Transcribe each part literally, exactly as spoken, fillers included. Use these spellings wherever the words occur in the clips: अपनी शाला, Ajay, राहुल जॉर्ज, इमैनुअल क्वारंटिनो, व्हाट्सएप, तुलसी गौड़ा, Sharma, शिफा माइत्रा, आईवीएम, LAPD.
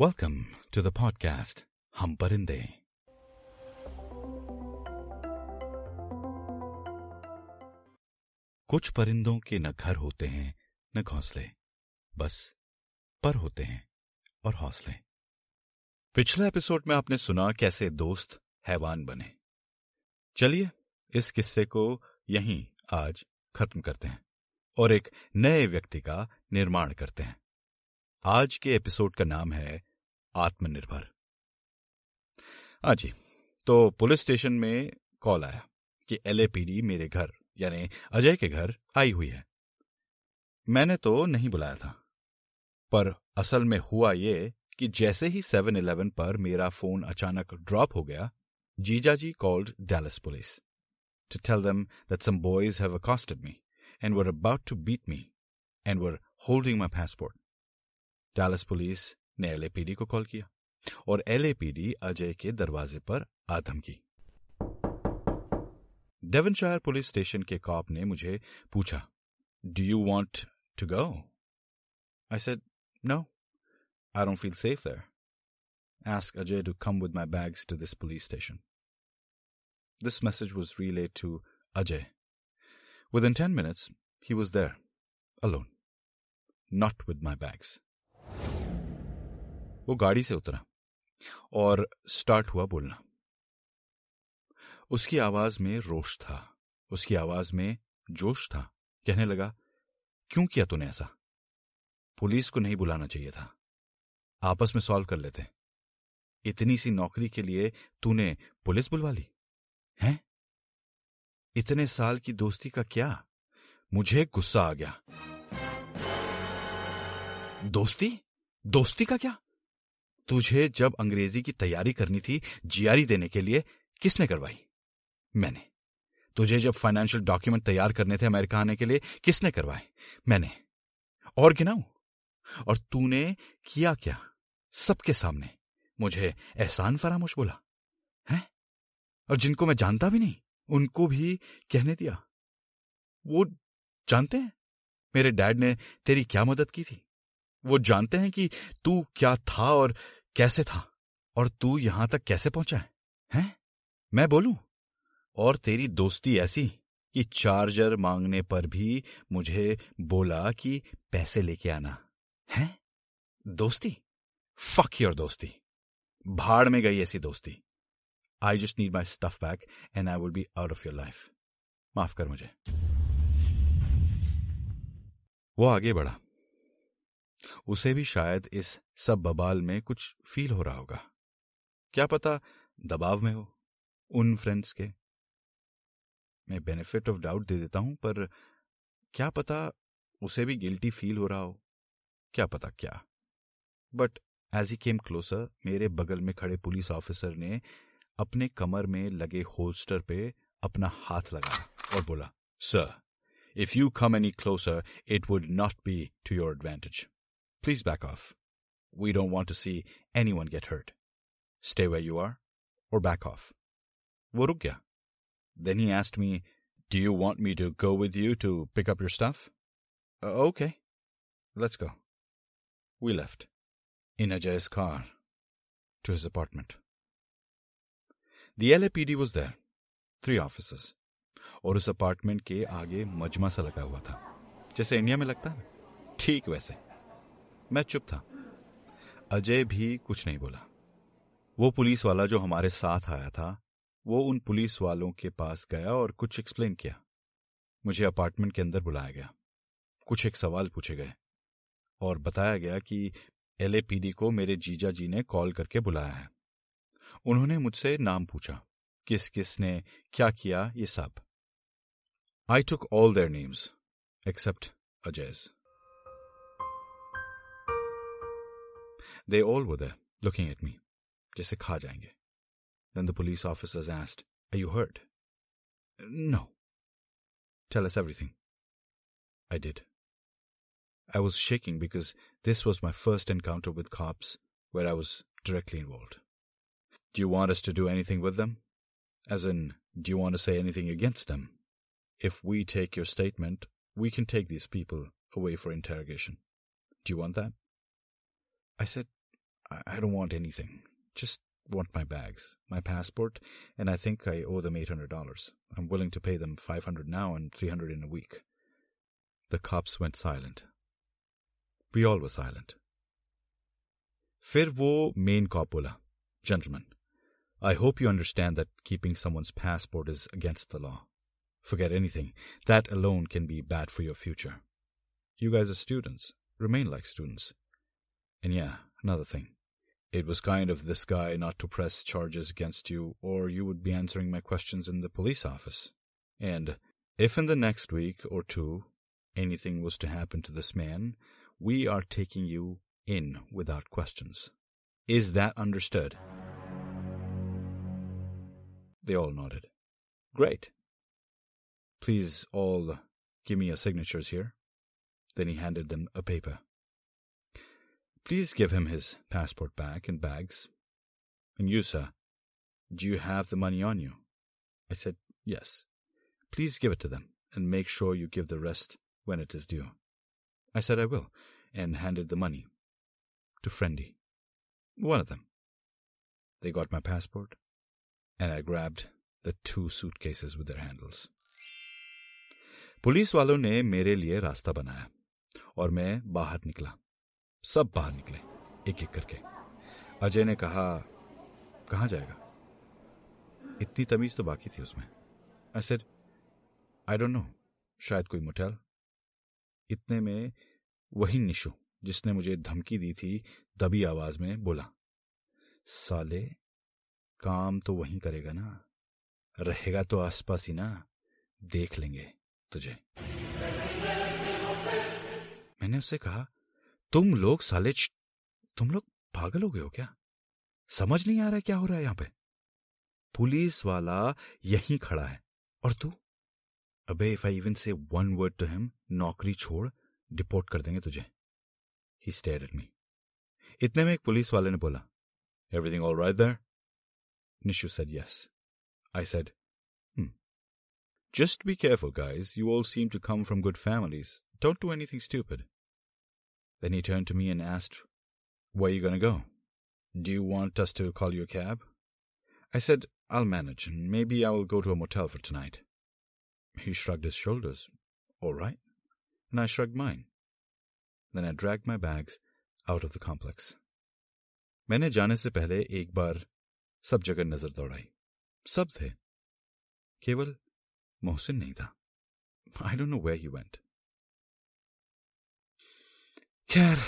Welcome to the podcast हम परिंदे। कुछ परिंदों के न घर होते हैं न घोंसले, बस पर होते हैं और हौसले। पिछले एपिसोड में आपने सुना कैसे दोस्त हैवान बने। चलिए इस किस्से को यहीं आज खत्म करते हैं और एक नए व्यक्ति का निर्माण करते हैं। आज के एपिसोड का नाम है आत्मनिर्भर। अजय तो पुलिस स्टेशन में कॉल आया कि एल ए पी डी मेरे घर यानी अजय के घर आई हुई है। मैंने तो नहीं बुलाया था, पर असल में हुआ ये कि जैसे ही सेवन इलेवन पर मेरा फोन अचानक ड्रॉप हो गया, जीजा जी called Dallas police to tell them that some boys have accosted me and were about to beat me and were holding my passport. Dallas police ने एल ए पी डी को call किया और L A P D Ajay के दरवाजे पर आ धमकी। Devonshire police station के कॉप ने मुझे पूछा, do you want to go? I said no, I don't feel safe there. Ask Ajay to come with my bags to this police station. This message was relayed to Ajay. Within ten minutes he was there alone, not with my bags. वो गाड़ी से उतरा और start हुआ बोलना। उसकी आवाज में रोष था, उसकी आवाज में जोश था। कहने लगा, क्यों किया तूने ऐसा? पुलिस को नहीं बुलाना चाहिए था, आपस में सॉल्व कर लेते। इतनी सी नौकरी के लिए तूने पुलिस बुलवा ली हैं? इतने साल की दोस्ती का क्या? मुझे गुस्सा आ गया। दोस्ती दोस्ती का क्या? तुझे जब अंग्रेजी की तैयारी करनी थी जीआरई देने के लिए, किसने करवाई? मैंने। तुझे जब फाइनेंशियल डॉक्यूमेंट तैयार करने थे अमेरिका आने के लिए, किसने करवाए? मैंने। और गिनाऊं? और तूने किया क्या? सबके सामने मुझे एहसान फरामोश बोला हैं, और जिनको मैं जानता भी नहीं उनको भी कहने दिया। वो जानते हैं मेरे डैड ने तेरी क्या मदद की थी। वो जानते हैं कि तू क्या था और कैसे था और तू यहां तक कैसे पहुंचा है, हैं? मैं बोलूं? और तेरी दोस्ती ऐसी कि चार्जर मांगने पर भी मुझे बोला कि पैसे लेके आना है। दोस्ती? फक योर दोस्ती। भाड़ में गई ऐसी दोस्ती। I just need my stuff back and I will be out of your life. माफ कर मुझे। वो आगे बढ़ा। उसे भी शायद इस सब बबाल में कुछ फील हो रहा होगा। क्या पता दबाव में हो उन फ्रेंड्स के। मैं बेनिफिट ऑफ डाउट दे देता हूं, पर क्या पता उसे भी गिल्टी फील हो रहा हो, क्या पता क्या। But as he came closer, मेरे बगल में खड़े पुलिस ऑफिसर ने अपने कमर में लगे होल्स्टर पे अपना हाथ लगाया और बोला, sir if you come any closer it would not be to your advantage. Please back off. We don't want to see anyone get hurt. Stay where you are or back off. वो रुक गया. Then he asked me, do you want me to go with you to pick up your stuff? Uh, okay, let's go. We left in Ajay's car to his apartment. The L A P D was there. Three officers. और उस apartment के आगे मजमा सा लगा हुआ था, जैसे इंडिया में लगता है, ठीक वैसे। मैं चुप था। अजय भी कुछ नहीं बोला। वो पुलिस वाला जो हमारे साथ आया था, वो उन पुलिस वालों के पास गया और कुछ एक्सप्लेन किया। मुझे अपार्टमेंट के अंदर बुलाया गया। कुछ एक सवाल पूछे गए और बताया गया कि एल ए पी डी को मेरे जीजा जी ने कॉल करके बुलाया है। उन्होंने मुझसे नाम पूछा, किस किस ने क्या किया, ये सब। I took all their names except Ajay's. They all were there, looking at me, जैसे खा जाएंगे। Then the police officers asked, are you hurt? No. Tell us everything. I did. I was shaking because this was my first encounter with cops where I was directly involved. Do you want us to do anything with them? As in, do you want to say anything against them? If we take your statement, we can take these people away for interrogation. Do you want that? I said, I don't want anything. Just want my bags, my passport, and I think I owe them eight hundred dollars. I'm willing to pay them five hundred dollars now and three hundred dollars in a week. The cops went silent. We all were silent. फिर वो main cop बोला, Gentlemen, I hope you understand that keeping someone's passport is against the law. Forget anything. That alone can be bad for your future. You guys are students. Remain like students. And yeah, another thing. It was kind of this guy not to press charges against you, or you would be answering my questions in the police office. And if in the next week or two anything was to happen to this man, we are taking you in without questions. Is that understood? They all nodded. Great. Please all give me your signatures here. Then he handed them a paper. Please give him his passport back and bags. And you, sir, do you have the money on you? I said, yes. Please give it to them and make sure you give the rest when it is due. I said I will, and handed the money to Friendy, one of them. They got my passport, and I grabbed the two suitcases with their handles. Police वालों ने मेरे लिए रास्ता बनाया और मैं बाहर निकला. सब बाहर निकले एक एक करके. अजय ने कहा, कहाँ जाएगा? इतनी तमीज तो बाकी थी उसमें. I said, I don't know, शायद कोई मोटेल. इतने में वही निशु जिसने मुझे धमकी दी थी दबी आवाज में बोला, साले काम तो वहीं करेगा ना, रहेगा तो आसपास ही ना, देख लेंगे तुझे. मैंने उससे कहा, तुम लोग साले तुम लोग पागल हो गए हो क्या? समझ नहीं आ रहा है क्या हो रहा है यहाँ पे? पुलिस वाला यहीं खड़ा है और तू? अबे if I even say one word to him, नौकरी छोड़, डिपोर्ट कर देंगे तुझे. He stared at me. इतने में एक पुलिस वाले ने बोला, everything all right there? Nishu said yes. I said, Just be careful, guys. You all seem to come from good families. Don't do anything stupid. Then he turned to me and asked, Where are you going to go? Do you want us to call you a cab? I said, I'll manage. Maybe I will go to a motel for tonight. He shrugged his shoulders. All right. And I shrugged mine. Then I dragged my bags out of the complex. मैंने जाने से पहले एक बार सब जगह नजर दौड़ाई. सब थे. केवल मोहसिन नहीं था. I don't know where he went. खैर,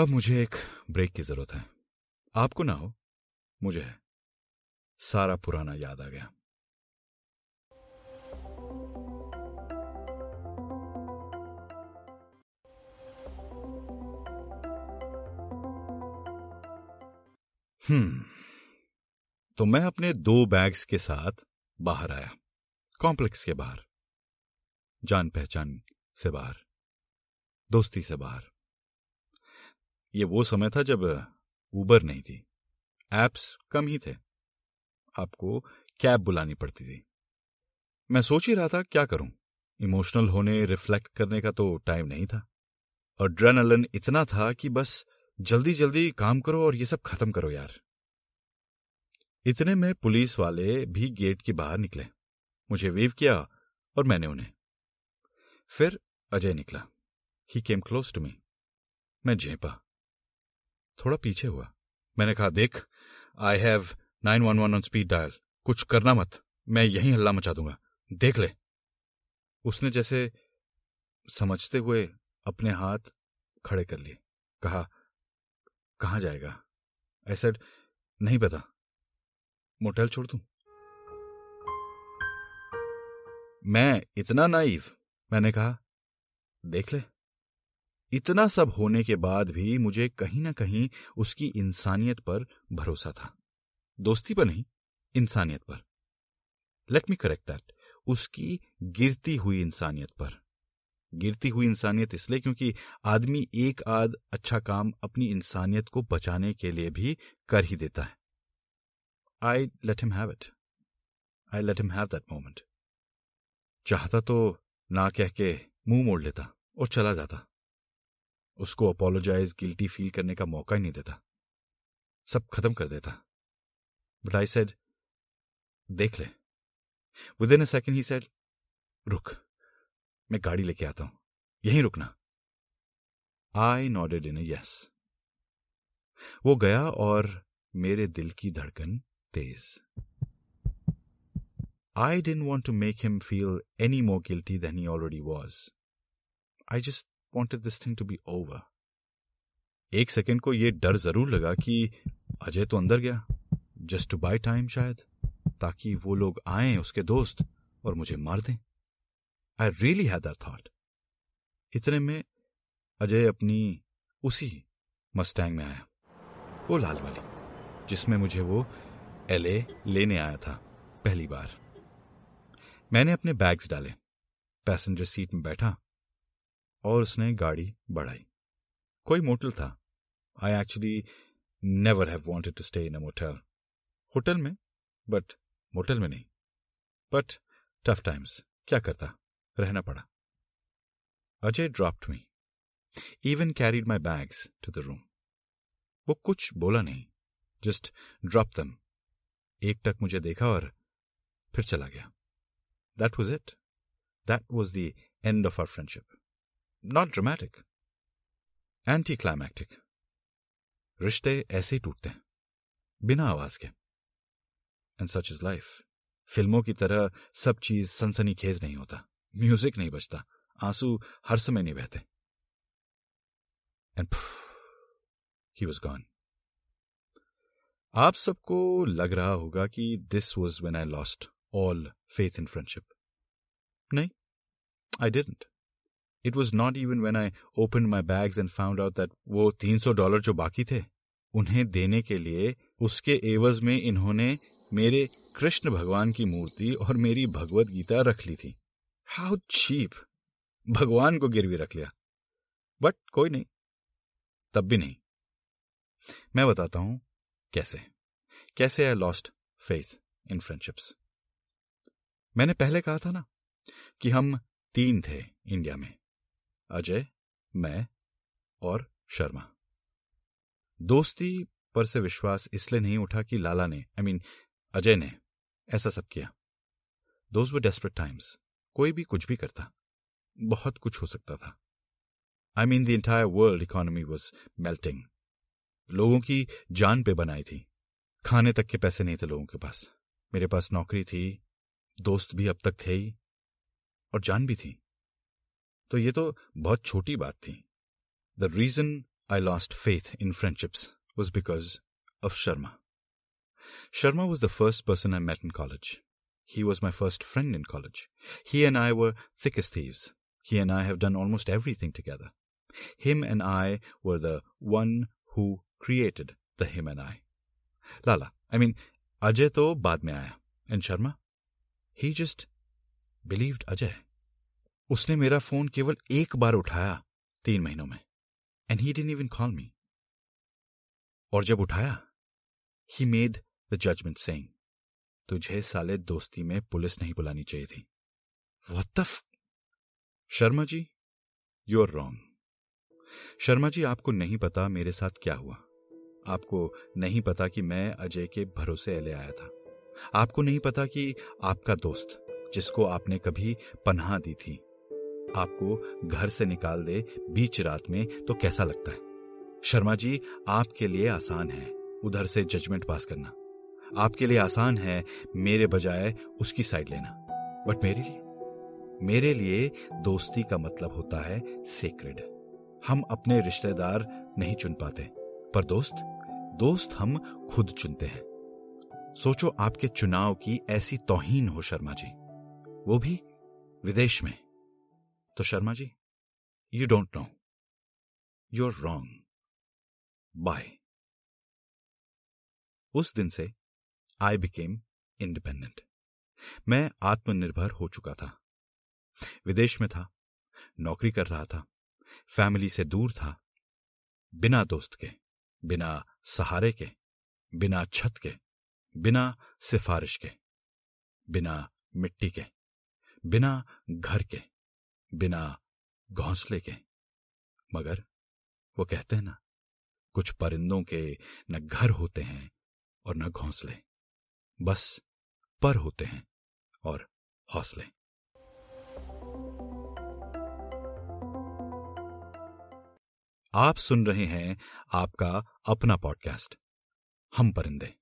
अब मुझे एक ब्रेक की जरूरत है. आपको ना हो, मुझे है. सारा पुराना याद आ गया. हम्म तो मैं अपने दो बैग्स के साथ बाहर आया, कॉम्प्लेक्स के बाहर, जान पहचान से बाहर, दोस्ती से बाहर. ये वो समय था जब उबर नहीं थी, एप्स कम ही थे, आपको कैब बुलानी पड़ती थी. मैं सोच ही रहा था क्या करूं. इमोशनल होने, रिफ्लेक्ट करने का तो टाइम नहीं था. एड्रेनलिन इतना था कि बस जल्दी जल्दी काम करो और ये सब खत्म करो यार. इतने में पुलिस वाले भी गेट के बाहर निकले. मुझे वेव किया और मैंने उन्हें. फिर अजय निकला. He came close to me. मैं झेपा, थोड़ा पीछे हुआ. मैंने कहा, देख, I have nine one one on speed dial. कुछ करना मत, मैं यहीं हल्ला मचा दूंगा, देख ले. उसने जैसे समझते हुए अपने हाथ खड़े कर लिए. कहा, कहाँ जाएगा? आई सेड, नहीं पता, मोटेल छोड़ दूं. मैं इतना नाइव. मैंने कहा, देख ले. इतना सब होने के बाद भी मुझे कहीं ना कहीं उसकी इंसानियत पर भरोसा था. दोस्ती पर नहीं, इंसानियत पर. लेट मी करेक्ट दैट, उसकी गिरती हुई इंसानियत पर. गिरती हुई इंसानियत इसलिए क्योंकि आदमी एक आध अच्छा काम अपनी इंसानियत को बचाने के लिए भी कर ही देता है. I let him have it. I let him have that moment. चाहता तो ना कह के मुंह मोड़ लेता और चला जाता. उसको अपोलोजाइज, गिल्टी फील करने का मौका ही नहीं देता, सब खत्म कर देता। बट आई सेड, देख ले। Within a second he said, रुक, मैं गाड़ी लेके आता हूं, यहीं रुकना। I nodded in yes. वो गया और मेरे दिल की धड़कन तेज। I didn't want to make him feel any more guilty than he already was. I just wanted this thing to be over. एक सेकंड को ये डर जरूर लगा कि अजय तो अंदर गया, जस्ट टू बाय टाइम शायद, ताकि वो लोग आए उसके दोस्त और मुझे मार दें। I really had that thought. इतने में अजय अपनी उसी मस्टैंग में आया, वो लाल वाली जिसमें मुझे वो एलए लेने आया था पहली बार। मैंने अपने बैग्स डाले, पैसेंजर सीट में बैठा और उसने गाड़ी बढ़ाई। कोई मोटल था। I actually never have wanted to stay in a motel. Hotel में, बट मोटल में नहीं। बट टफ टाइम्स, क्या करता, रहना पड़ा। Ajay dropped me, even carried my bags to the room. वो कुछ बोला नहीं, just dropped them. एक टक मुझे देखा और फिर चला गया. That was it. That was the end of our friendship. Not dramatic. Anticlimactic. रिश्ते ऐसे ही टूटते हैं, बिना आवाज के. And such is life. फिल्मों की तरह सब चीज सनसनीखेज नहीं होता, म्यूजिक नहीं बजता, आंसू हर समय नहीं बहते. And poof, he was gone. आप सबको लग रहा होगा कि this was when I lost all faith in friendship. नहीं, I didn't. It was not even when I opened my bags and found out that वो तीन सौ डॉलर जो बाकी थे उन्हें देने के लिए उसके एवज में इन्होंने मेरे कृष्ण भगवान की मूर्ति और मेरी भगवत गीता रख ली थी। How cheap! भगवान को गिरवी रख लिया। बट कोई नहीं, तब भी नहीं। मैं बताता हूं कैसे कैसे I lost faith in friendships. मैंने पहले कहा था ना कि हम तीन थे इंडिया में, अजय, मैं और शर्मा। दोस्ती पर से विश्वास इसलिए नहीं उठा कि लाला ने आई मीन अजय ने ऐसा सब किया। दोस्त वर डेस्परेट टाइम्स, कोई भी कुछ भी करता, बहुत कुछ हो सकता था। I mean the entire world economy was melting. लोगों की जान पे बनाई थी, खाने तक के पैसे नहीं थे लोगों के पास। मेरे पास नौकरी थी, दोस्त भी अब तक थे ही, और जान भी थी। तो ये तो बहुत छोटी बात थी। The reason I lost faith in friendships was because of Sharma. Sharma was the first person I met in college. He was my first friend in college. He and I were thick as thieves. He and I have done almost everything together. Him and I were the one who created the him and I. Lala, I mean, Ajay to baad mein aaya. And Sharma, he just believed Ajay. Usne mera phone keval ek baar uthaya teen mahino mein. And he didn't even call me. Aur jab uthaya, he made the judgment saying, Tujhe saale dosti mein police nahi bulani chahiye thi. What the f... Sharma ji, you are wrong. Sharma ji, आपको नहीं पता मेरे साथ क्या हुआ। आपको नहीं पता कि मैं अजय के भरोसे एले आया था। आपको नहीं पता कि आपका दोस्त, जिसको आपने कभी पनाह दी थी, आपको घर से निकाल दे बीच रात में तो कैसा लगता है। शर्मा जी, आपके लिए आसान है उधर से जजमेंट पास करना। आपके लिए आसान है मेरे बजाय उसकी साइड लेना। बट मेरे लिए मेरे लिए दोस्ती का मतलब होता है सेक्रेड। हम अपने रिश्तेदार नहीं चुन पाते, पर दोस्त दोस्त हम खुद चुनते हैं। सोचो आपके चुनाव की ऐसी तौहीन हो शर्मा जी, वो भी विदेश में। तो Sharma ji, you don't know, you are wrong. Bye. उस दिन से आई बिकेम इंडिपेंडेंट। मैं आत्मनिर्भर हो चुका था। विदेश में था, नौकरी कर रहा था, फैमिली से दूर था, बिना दोस्त के, बिना सहारे के, बिना छत के, बिना सिफारिश के, बिना मिट्टी के, बिना घर के, बिना घोंसले के। मगर वो कहते हैं ना, कुछ परिंदों के न घर होते हैं और न घोंसले, बस पर होते हैं और हौसले। आप सुन रहे हैं आपका अपना पॉडकास्ट हम परिंदे।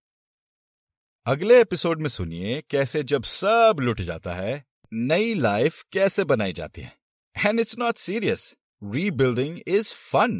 अगले एपिसोड में सुनिए कैसे जब सब लुट जाता है, नई लाइफ कैसे बनाई जाती है। And it's not serious, rebuilding is fun.